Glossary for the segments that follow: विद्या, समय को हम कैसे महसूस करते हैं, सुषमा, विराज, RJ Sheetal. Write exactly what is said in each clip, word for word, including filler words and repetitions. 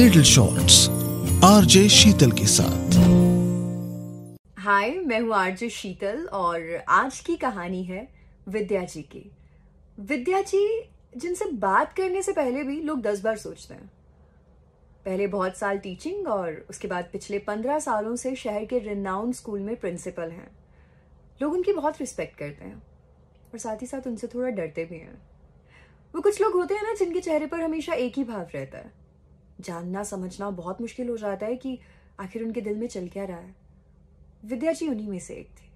Little shots RJ शीतल के साथ। हाय, मैं हूँ आरजे शीतल और आज की कहानी है विद्या जी की। विद्या जी जिनसे बात करने से पहले भी लोग दस बार सोचते हैं। पहले बहुत साल टीचिंग और उसके बाद पिछले पंद्रह सालों से शहर के रिनाउंड स्कूल में प्रिंसिपल हैं। लोग उनकी बहुत रिस्पेक्ट करते हैं और साथ ही साथ उनसे थोड़ा डरते भी हैं। वो कुछ लोग होते हैं ना जिनके चेहरे पर हमेशा एक ही भाव रहता है। जानना समझना बहुत मुश्किल हो जाता है कि आखिर उनके दिल में चल क्या रहा है। विद्या जी उन्हीं में से एक थी।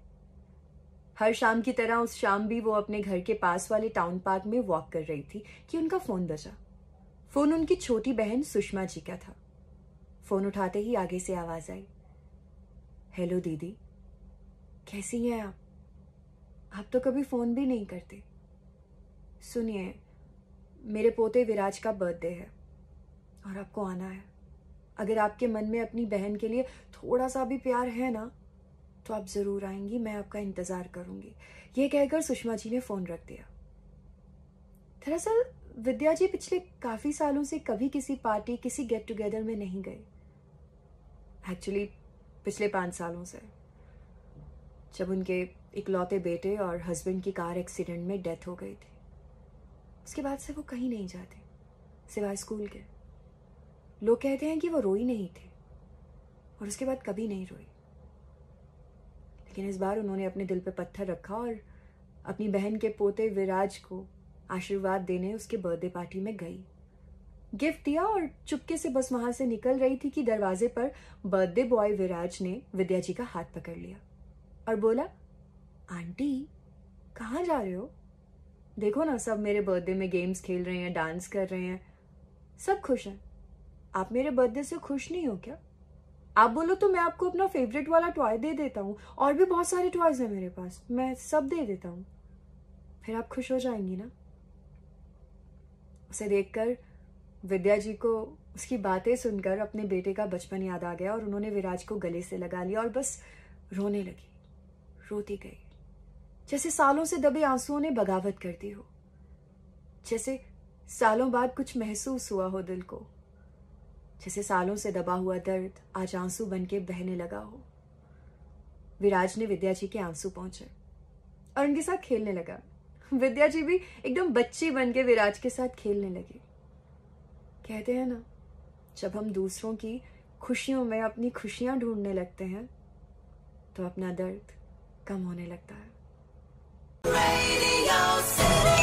हर शाम की तरह उस शाम भी वो अपने घर के पास वाले टाउन पार्क में वॉक कर रही थी कि उनका फोन बजा। फोन उनकी छोटी बहन सुषमा जी का था। फोन उठाते ही आगे से आवाज आई, हेलो दीदी, कैसी हैं आप? आप तो कभी फोन भी नहीं करते। सुनिए, मेरे पोते विराज का बर्थडे है और आपको आना है। अगर आपके मन में अपनी बहन के लिए थोड़ा सा भी प्यार है ना तो आप ज़रूर आएंगी, मैं आपका इंतज़ार करूंगी। ये कहकर सुषमा जी ने फ़ोन रख दिया। दरअसल विद्या जी पिछले काफ़ी सालों से कभी किसी पार्टी, किसी गेट टुगेदर में नहीं गई। एक्चुअली पिछले पाँच सालों से, जब उनके इकलौते बेटे और हस्बैंड की कार एक्सीडेंट में डेथ हो गई थी, उसके बाद से वो कहीं नहीं जाती सिवाय स्कूल के। लोग कहते हैं कि वो रोई नहीं थी और उसके बाद कभी नहीं रोई। लेकिन इस बार उन्होंने अपने दिल पे पत्थर रखा और अपनी बहन के पोते विराज को आशीर्वाद देने उसके बर्थडे पार्टी में गई। गिफ्ट दिया और चुपके से बस वहां से निकल रही थी कि दरवाजे पर बर्थडे बॉय विराज ने विद्या जी का हाथ पकड़ लिया और बोला, आंटी कहाँ जा रहे हो? देखो ना, सब मेरे बर्थडे में गेम्स खेल रहे हैं, डांस कर रहे हैं, सब खुश हैं। आप मेरे बर्थडे से खुश नहीं हो क्या? आप बोलो तो मैं आपको अपना फेवरेट वाला टॉय दे देता हूँ, और भी बहुत सारे टॉयज हैं मेरे पास, मैं सब दे देता हूँ, फिर आप खुश हो जाएंगी ना। उसे देखकर, विद्या जी को उसकी बातें सुनकर अपने बेटे का बचपन याद आ गया और उन्होंने विराज को गले से लगा लिया और बस रोने लगी, रोती गई, जैसे सालों से दबे आंसुओं ने बगावत कर दी हो, जैसे सालों बाद कुछ महसूस हुआ हो दिल को, जैसे सालों से दबा हुआ दर्द आज आंसू बनके बहने लगा हो। विराज ने विद्या जी के आंसू पहुंचे और उनके साथ खेलने लगा। विद्या जी भी एकदम बच्ची बनके विराज के साथ खेलने लगी। कहते हैं ना, जब हम दूसरों की खुशियों में अपनी खुशियां ढूंढने लगते हैं तो अपना दर्द कम होने लगता है।